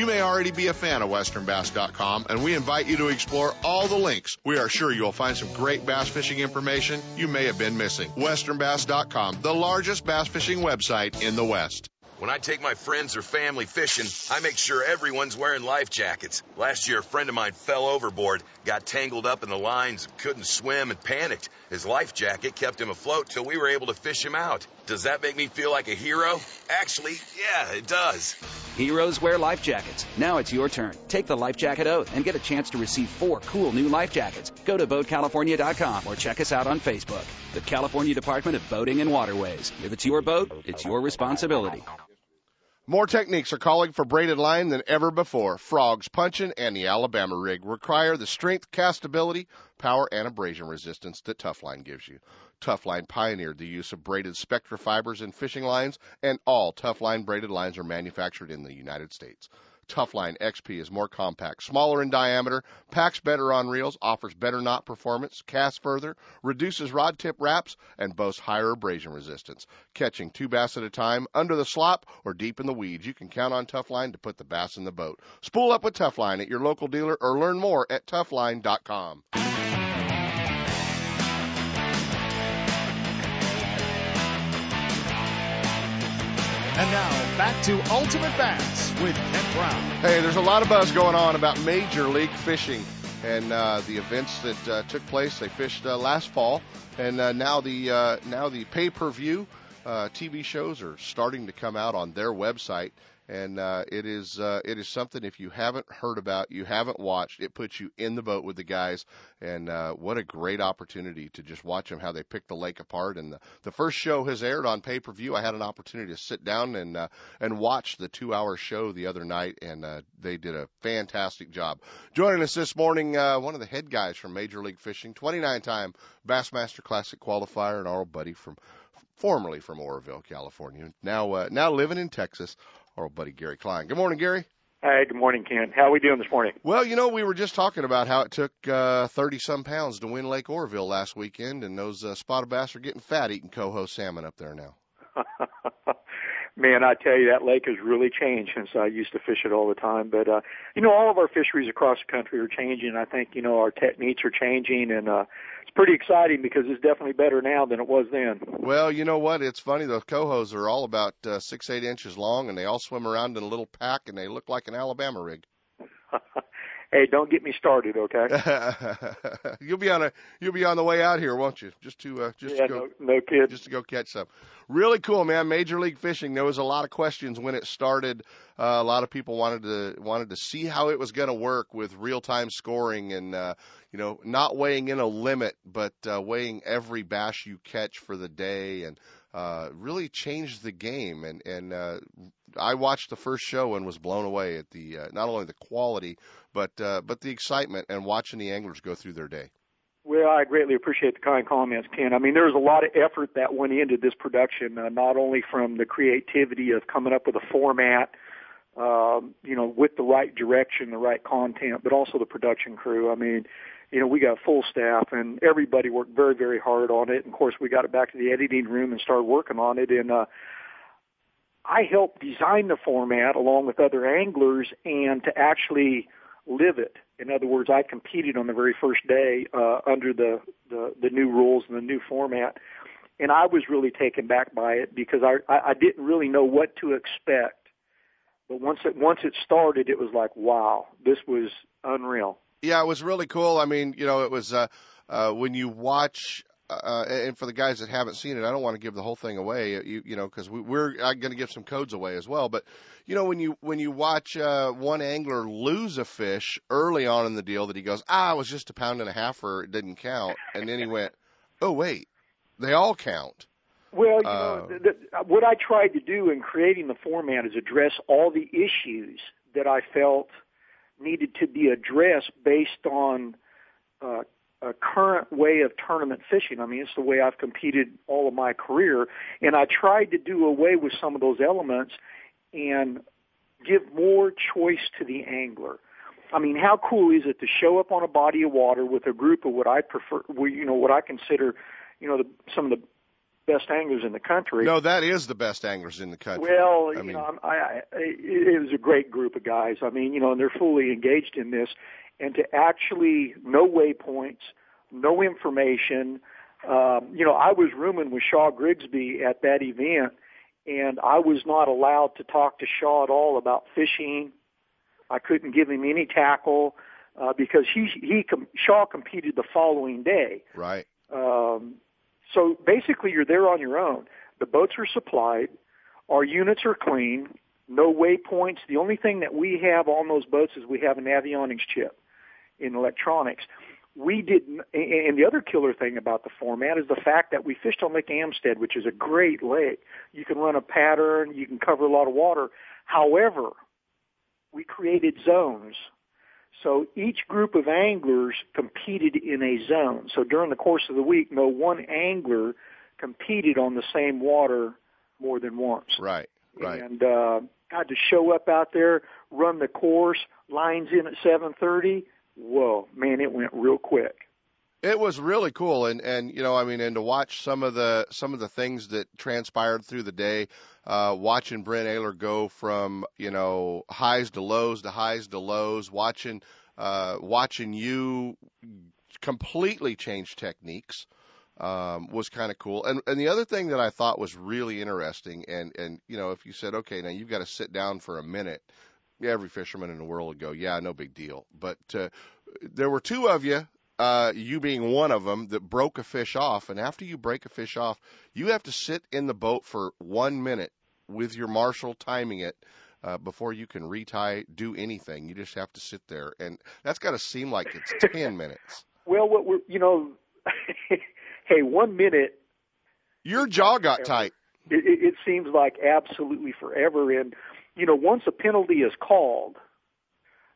You may already be a fan of westernbass.com, and we invite you to explore all the links. We are sure you'll find some great bass fishing information you may have been missing. Westernbass.com, the largest bass fishing website in the West. When I take my friends or family fishing, I make sure everyone's wearing life jackets. Last year, a friend of mine fell overboard, got tangled up in the lines, couldn't swim, and panicked. His life jacket kept him afloat till we were able to fish him out. Does that make me feel like a hero? Actually, yeah, it does. Heroes wear life jackets. Now it's your turn. Take the life jacket oath and get a chance to receive 4 cool new life jackets. Go to BoatCalifornia.com or check us out on Facebook. The California Department of Boating and Waterways. If it's your boat, it's your responsibility. More techniques are calling for braided line than ever before. Frogs, Punchin', and the Alabama rig require the strength, castability, power, and abrasion resistance that Toughline gives you. Toughline pioneered the use of braided spectra fibers in fishing lines, and all Toughline braided lines are manufactured in the United States. Toughline XP is more compact, smaller in diameter, packs better on reels, offers better knot performance, casts further, reduces rod tip wraps, and boasts higher abrasion resistance. Catching 2 bass at a time, under the slop, or deep in the weeds, you can count on Toughline to put the bass in the boat. Spool up with Toughline at your local dealer or learn more at toughline.com. And now, back to Ultimate Bass with Kent Brown. Hey, there's a lot of buzz going on about Major League Fishing and the events that took place. They fished last fall, and now the pay-per-view TV shows are starting to come out on their website. And it is something, if you haven't heard about, you haven't watched, it puts you in the boat with the guys. And what a great opportunity to just watch them, how they pick the lake apart. And the first show has aired on pay-per-view. I had an opportunity to sit down and watch the 2-hour show the other night, and they did a fantastic job. Joining us this morning, one of the head guys from Major League Fishing, 29-time Bassmaster Classic qualifier, and our buddy formerly from Oroville, California, now living in Texas, our old buddy Gary Klein. Good morning, Gary. Hey, good morning, Ken. How are we doing this morning? Well, you know, we were just talking about how it took 30-some pounds to win Lake Oroville last weekend, and those spotted bass are getting fat eating coho salmon up there now. Man, I tell you, that lake has really changed since I used to fish it all the time. But, you know, all of our fisheries across the country are changing. I think, you know, our techniques are changing, and it's pretty exciting because it's definitely better now than it was then. Well, you know what? It's funny. Those cohos are all about 6-8 inches long, and they all swim around in a little pack, and they look like an Alabama rig. Hey, don't get me started, okay? You'll be on the way out here, won't you? Just to go catch some. Really cool, man. Major League Fishing. There was a lot of questions when it started A lot of people wanted to see how it was going to work with real-time scoring and, not weighing in a limit, but weighing every bass you catch for the day and really changed the game. And I watched the first show and was blown away at the not only the quality, but the excitement and watching the anglers go through their day. Well, I greatly appreciate the kind comments, Ken. I mean, there was a lot of effort that went into this production, not only from the creativity of coming up with a format, with the right direction, the right content, but also the production crew. I mean, we got a full staff, and everybody worked very, very hard on it. And, of course, we got it back to the editing room and started working on it. And I helped design the format along with other anglers and to actually live it. In other words, I competed on the very first day under the new rules and the new format, and I was really taken back by it because I didn't really know what to expect. But once it started, it was like, wow, this was unreal. Yeah, it was really cool. I mean, it was when you watch. And for the guys that haven't seen it, I don't want to give the whole thing away, because we're going to give some codes away as well. But, when you watch one angler lose a fish early on in the deal that he goes, it was just a pound and a half or it didn't count. And then he went, oh, wait, they all count. Well, what I tried to do in creating the format is address all the issues that I felt needed to be addressed based on a current way of tournament fishing. I mean, it's the way I've competed all of my career, and I tried to do away with some of those elements and give more choice to the angler. I mean, how cool is it to show up on a body of water with a group of what I prefer, what I consider, some of the best anglers in the country. No, that is the best anglers in the country. Well, it was a great group of guys. I mean, and they're fully engaged in this. And to actually, no waypoints, no information. I was rooming with Shaw Grigsby at that event, and I was not allowed to talk to Shaw at all about fishing. I couldn't give him any tackle because Shaw competed the following day. Right. So basically, you're there on your own. The boats are supplied. Our units are clean. No waypoints. The only thing that we have on those boats is we have an avionics chip. In electronics, we didn't. And the other killer thing about the format is the fact that we fished on Lake Amstead, which is a great lake. You can run a pattern, you can cover a lot of water. However, we created zones, so each group of anglers competed in a zone. So during the course of the week, no one angler competed on the same water more than once. Right. And had to show up out there, run the course, lines in at 7:30. Whoa, man, it went real quick. It was really cool. And, and to watch some of the things that transpired through the day, watching Brent Ayler go from, highs to lows to highs to lows, watching you completely change techniques, was kind of cool. And the other thing that I thought was really interesting and if you said, okay, now you've got to sit down for a minute, every fisherman in the world would go, yeah, no big deal. But there were two of you, you being one of them, that broke a fish off. And after you break a fish off, you have to sit in the boat for 1 minute with your marshal timing it before you can retie, do anything. You just have to sit there. And that's got to seem like it's 10 minutes. Well, what we're, hey, 1 minute. Your jaw got tight. It seems like absolutely forever. And once a penalty is called,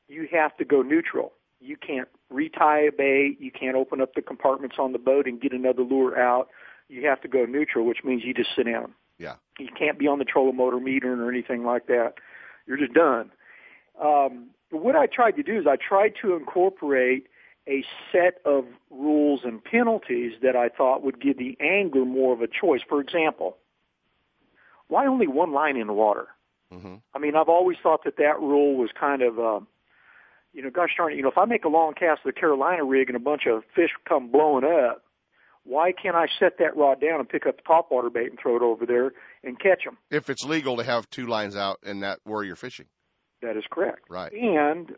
you have to go neutral. You can't retie a bait. You can't open up the compartments on the boat and get another lure out. You have to go neutral, which means you just sit down. Yeah. You can't be on the trolling motor metering or anything like that. You're just done. What I tried to do is I tried to incorporate a set of rules and penalties that I thought would give the angler more of a choice. For example, why only one line in the water? Mm-hmm. I mean, I've always thought that rule was kind of, gosh darn it, if I make a long cast of the Carolina rig and a bunch of fish come blowing up, why can't I set that rod down and pick up the topwater bait and throw it over there and catch them? If it's legal to have two lines out in that where you're fishing. That is correct. Right. And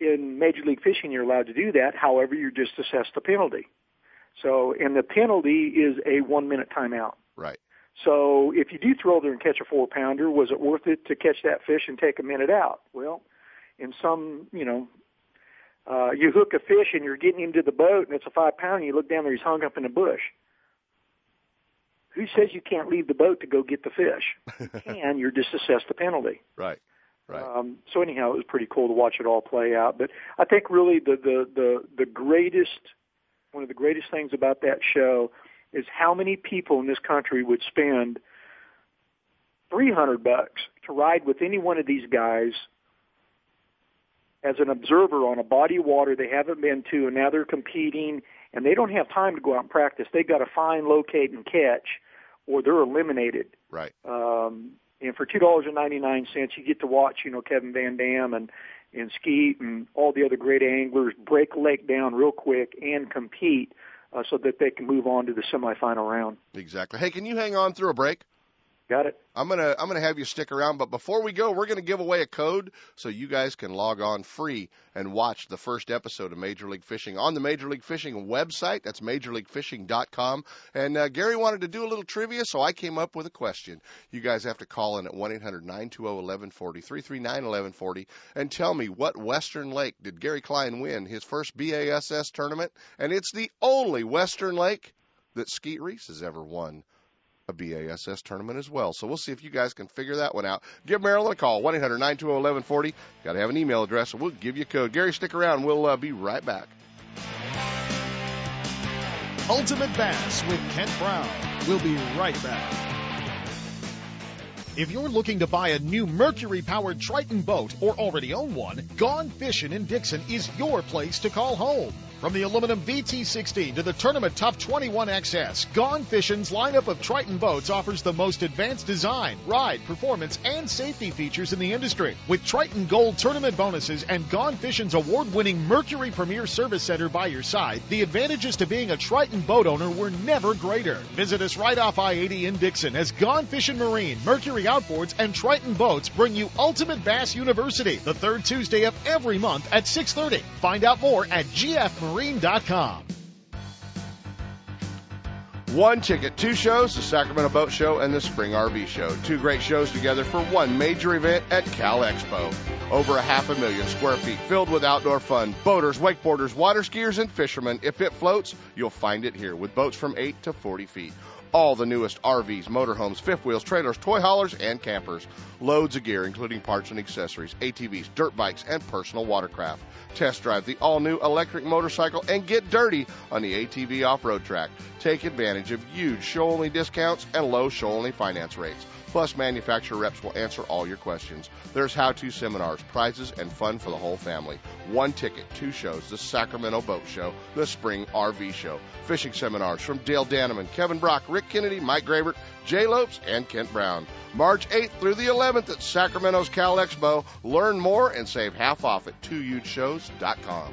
in Major League Fishing, you're allowed to do that. However, you're just assessed a penalty. So, and the penalty is a 1 minute timeout. Right. So if you do throw there and catch a 4-pounder, was it worth it to catch that fish and take a minute out? Well, in some, you hook a fish and you're getting him to the boat and it's a 5-pounder and you look down there, he's hung up in a bush. Who says you can't leave the boat to go get the fish? You can, you're just assessed the penalty. Right, right. So anyhow, it was pretty cool to watch it all play out. But I think really one of the greatest things about that show is how many people in this country would spend $300 to ride with any one of these guys as an observer on a body of water they haven't been to, and now they're competing, and they don't have time to go out and practice. They've got to find, locate, and catch, or they're eliminated. Right. And for $2.99, you get to watch, Kevin Van Dam and Skeet and all the other great anglers break a lake down real quick and compete so that they can move on to the semifinal round. Exactly. Hey, can you hang on through a break? Got it. I'm gonna have you stick around, but before we go, we're gonna give away a code so you guys can log on free and watch the first episode of Major League Fishing on the Major League Fishing website. That's MajorLeagueFishing.com. And Gary wanted to do a little trivia, so I came up with a question. You guys have to call in at 1-800-920-1140, 339-1140, and tell me what Western Lake did Gary Klein win his first BASS tournament, and it's the only Western Lake that Skeet Reese has ever won a BASS tournament as well. So we'll see if you guys can figure that one out. Give Marilyn a call, 1-800-920-1140. Got to have an email address, and we'll give you a code. Gary, stick around. We'll be right back. Ultimate Bass with Kent Brown. We'll be right back. If you're looking to buy a new Mercury-powered Triton boat or already own one, Gone Fishin' in Dixon is your place to call home. From the aluminum VT16 to the Tournament Tough 21XS, Gone Fishin's lineup of Triton boats offers the most advanced design, ride, performance, and safety features in the industry. With Triton Gold tournament bonuses and Gone Fishin's award-winning Mercury Premier Service Center by your side, the advantages to being a Triton boat owner were never greater. Visit us right off I-80 in Dixon as Gone Fishin' Marine, Mercury Outboards, and Triton Boats bring you Ultimate Bass University the third Tuesday of every month at 6:30. Find out more at gfmarine.com. One ticket, two shows, the Sacramento Boat Show and the Spring RV Show. Two great shows together for one major event at Cal Expo. Over 500,000 square feet filled with outdoor fun. Boaters, wakeboarders, water skiers, and fishermen. If it floats, you'll find it here with boats from 8 to 40 feet. All the newest RVs, motorhomes, fifth wheels, trailers, toy haulers, and campers. Loads of gear, including parts and accessories, ATVs, dirt bikes, and personal watercraft. Test drive the all-new electric motorcycle and get dirty on the ATV off-road track. Take advantage of huge show-only discounts and low show-only finance rates. Plus, manufacturer reps will answer all your questions. There's how-to seminars, prizes, and fun for the whole family. One ticket, two shows, the Sacramento Boat Show, the Spring RV Show. Fishing seminars from Dale Daneman, Kevin Brock, Rick Kennedy, Mike Gravert, Jay Lopes, and Kent Brown. March 8th through the 11th at Sacramento's Cal Expo. Learn more and save half off at 2hugeshows.com.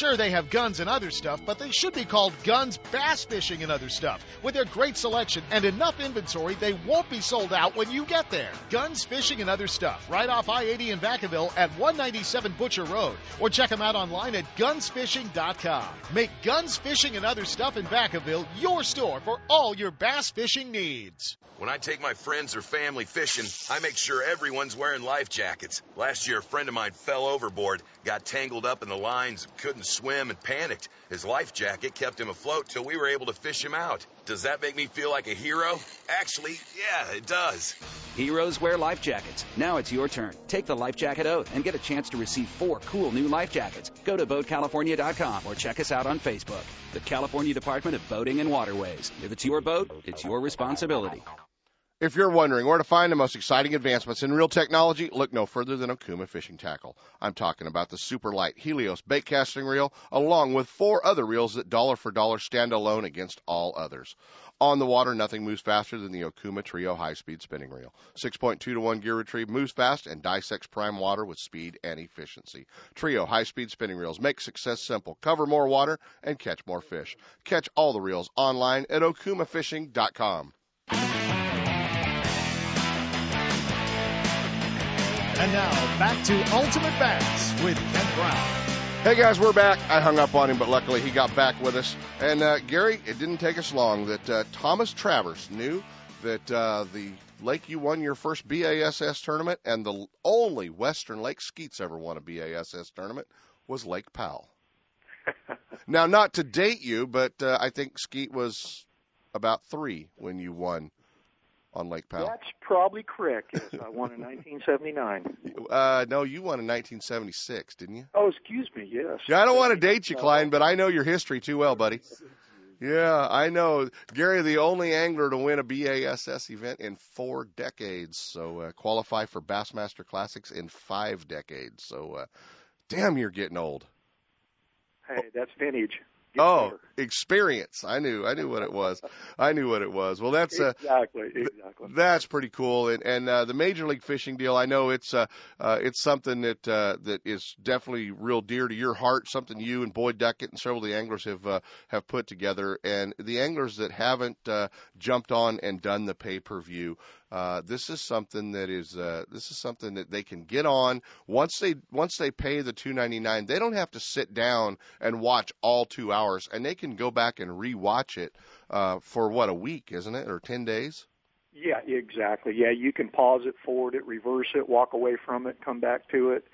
Sure, they have Guns and Other Stuff, but they should be called Guns, Bass Fishing, and Other Stuff. With their great selection and enough inventory, they won't be sold out when you get there. Guns, Fishing, and Other Stuff, right off I-80 in Vacaville at 197 Butcher Road, or check them out online at gunsfishing.com. Make Guns, Fishing, and Other Stuff in Vacaville your store for all your bass fishing needs. When I take my friends or family fishing, I make sure everyone's wearing life jackets. Last year, a friend of mine fell overboard, got tangled up in the lines, couldn't swim, and panicked. His life jacket kept him afloat till we were able to fish him out. Does that make me feel like a hero? Actually, yeah, it does. Heroes wear life jackets. Now it's your turn. Take the life jacket oath and get a chance to receive 4 cool new life jackets. Go to BoatCalifornia.com or check us out on Facebook. The California Department of Boating and Waterways. If it's your boat, it's your responsibility. If you're wondering where to find the most exciting advancements in reel technology, look no further than Okuma Fishing Tackle. I'm talking about the super light Helios bait casting reel, along with four other reels that dollar for dollar stand alone against all others. On the water, nothing moves faster than the Okuma Trio high-speed spinning reel. 6.2 to 1 gear retrieve moves fast and dissects prime water with speed and efficiency. Trio high-speed spinning reels make success simple. Cover more water and catch more fish. Catch all the reels online at okumafishing.com. And now, back to Ultimate Bass with Kent Brown. Hey guys, we're back. I hung up on him, but luckily he got back with us. And Gary, it didn't take us long that Thomas Travers knew that the lake you won your first BASS tournament and the only Western lake Skeet's ever won a BASS tournament was Lake Powell. Now, not to date you, but I think Skeet was about 3 when you won on Lake Powell. That's probably correct. Yes, I won in 1979. No, you won in 1976, didn't you? Oh, excuse me, yes. Yeah, I don't want to date you, Klein, but I know your history too well, buddy. Yeah, I know. Gary, the only angler to win a BASS event in 4 decades, so qualify for Bassmaster Classics in 5 decades. So, damn, you're getting old. Hey, that's vintage. Oh, experience. I knew what it was. Well, that's exactly. That's pretty cool. And the Major League Fishing deal, I know it's something that is definitely real dear to your heart, something you and Boyd Duckett and several of the anglers have put together. And the anglers that haven't jumped on and done the pay-per-view, this is something that they can get on once they pay the $2.99. They don't have to sit down and watch all 2 hours, and they can go back and rewatch it for a week, isn't it, or 10 days? Yeah, exactly. Yeah, you can pause it, forward it, reverse it, walk away from it, come back to it.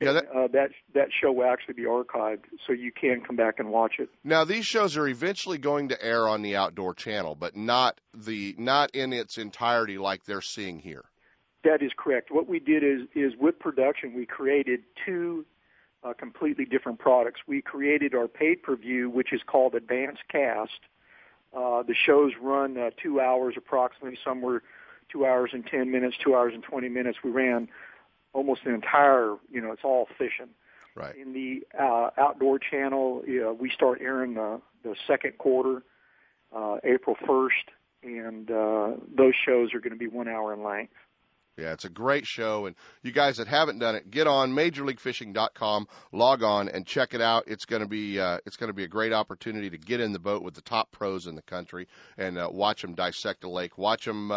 Yeah, that show will actually be archived, so you can come back and watch it. Now, these shows are eventually going to air on the Outdoor Channel, but not in its entirety like they're seeing here. That is correct. What we did is with production, we created 2 completely different products. We created our pay-per-view, which is called Advanced Cast. The shows run 2 hours approximately. Some were 2 hours and 10 minutes, 2 hours and 20 minutes. We ran almost the entire, it's all fishing. Right. In the Outdoor Channel, we start airing the second quarter, April 1st, and those shows are going to be 1 hour in length. Yeah, it's a great show, and you guys that haven't done it, get on MajorLeagueFishing.com, log on, and check it out. It's going to be a great opportunity to get in the boat with the top pros in the country and watch them dissect a lake, watch them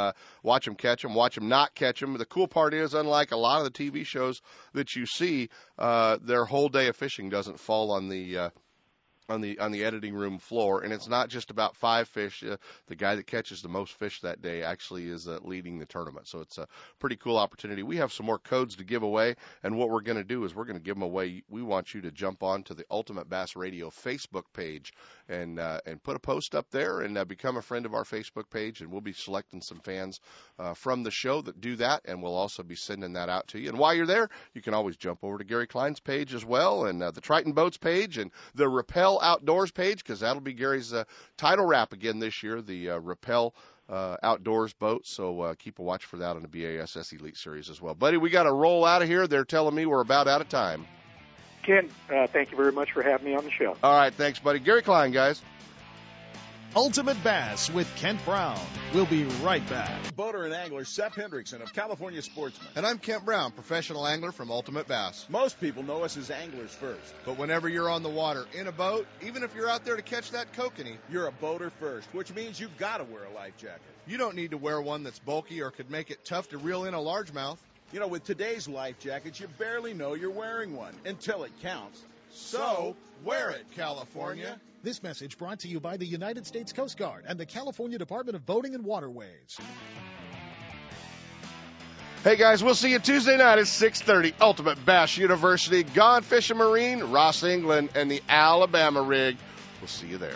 catch them, watch them not catch them. The cool part is, unlike a lot of the TV shows that you see, their whole day of fishing doesn't fall on the on the editing room floor, and it's not just about 5 fish. The guy that catches the most fish that day actually is leading the tournament, so it's a pretty cool opportunity. We have some more codes to give away, and what we're going to do is we're going to give them away. We want you to jump on to the Ultimate Bass Radio Facebook page and put a post up there and become a friend of our Facebook page, and we'll be selecting some fans from the show that do that, and we'll also be sending that out to you. And while you're there, you can always jump over to Gary Klein's page as well, and the Triton Boats page and the Rappel Outdoors page, because that'll be Gary's title wrap again this year, the Rappel Outdoors boat. So keep a watch for that on the BASS Elite Series as well. Buddy, we got to roll out of here. They're telling me we're about out of time. Ken, thank you very much for having me on the show. All right, thanks, buddy. Gary Klein, guys. Ultimate Bass with Kent Brown. We'll be right back. Boater and angler Seth Hendrickson of California Sportsman. And I'm Kent Brown, professional angler from Ultimate Bass. Most people know us as anglers first. But whenever you're on the water, in a boat, even if you're out there to catch that kokanee, you're a boater first, which means you've got to wear a life jacket. You don't need to wear one that's bulky or could make it tough to reel in a largemouth. You know, with today's life jackets, you barely know you're wearing one until it counts. So, wear it, California. This message brought to you by the United States Coast Guard and the California Department of Boating and Waterways. Hey, guys, we'll see you Tuesday night at 6:30. Ultimate Bass University, Gone Fishin' Marine, Ross England, and the Alabama rig. We'll see you there.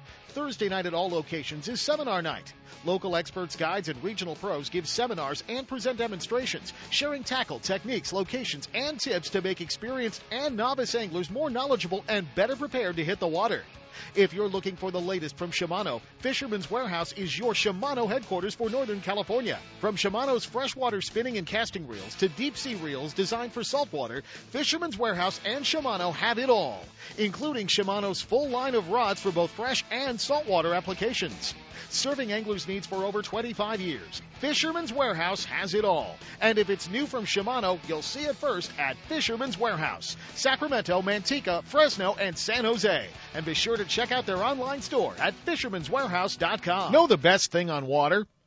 Thursday night at all locations is seminar night. Local experts, guides, and regional pros give seminars and present demonstrations, sharing tackle, techniques, locations, and tips to make experienced and novice anglers more knowledgeable and better prepared to hit the water. If you're looking for the latest from Shimano, Fisherman's Warehouse is your Shimano headquarters for Northern California. From Shimano's freshwater spinning and casting reels to deep-sea reels designed for saltwater, Fisherman's Warehouse and Shimano have it all, including Shimano's full line of rods for both fresh and saltwater applications. Serving anglers' needs for over 25 years, Fisherman's Warehouse has it all. And if it's new from Shimano, you'll see it first at Fisherman's Warehouse, Sacramento, Manteca, Fresno, and San Jose. And be sure to check out their online store at fishermanswarehouse.com. Know the best thing on water?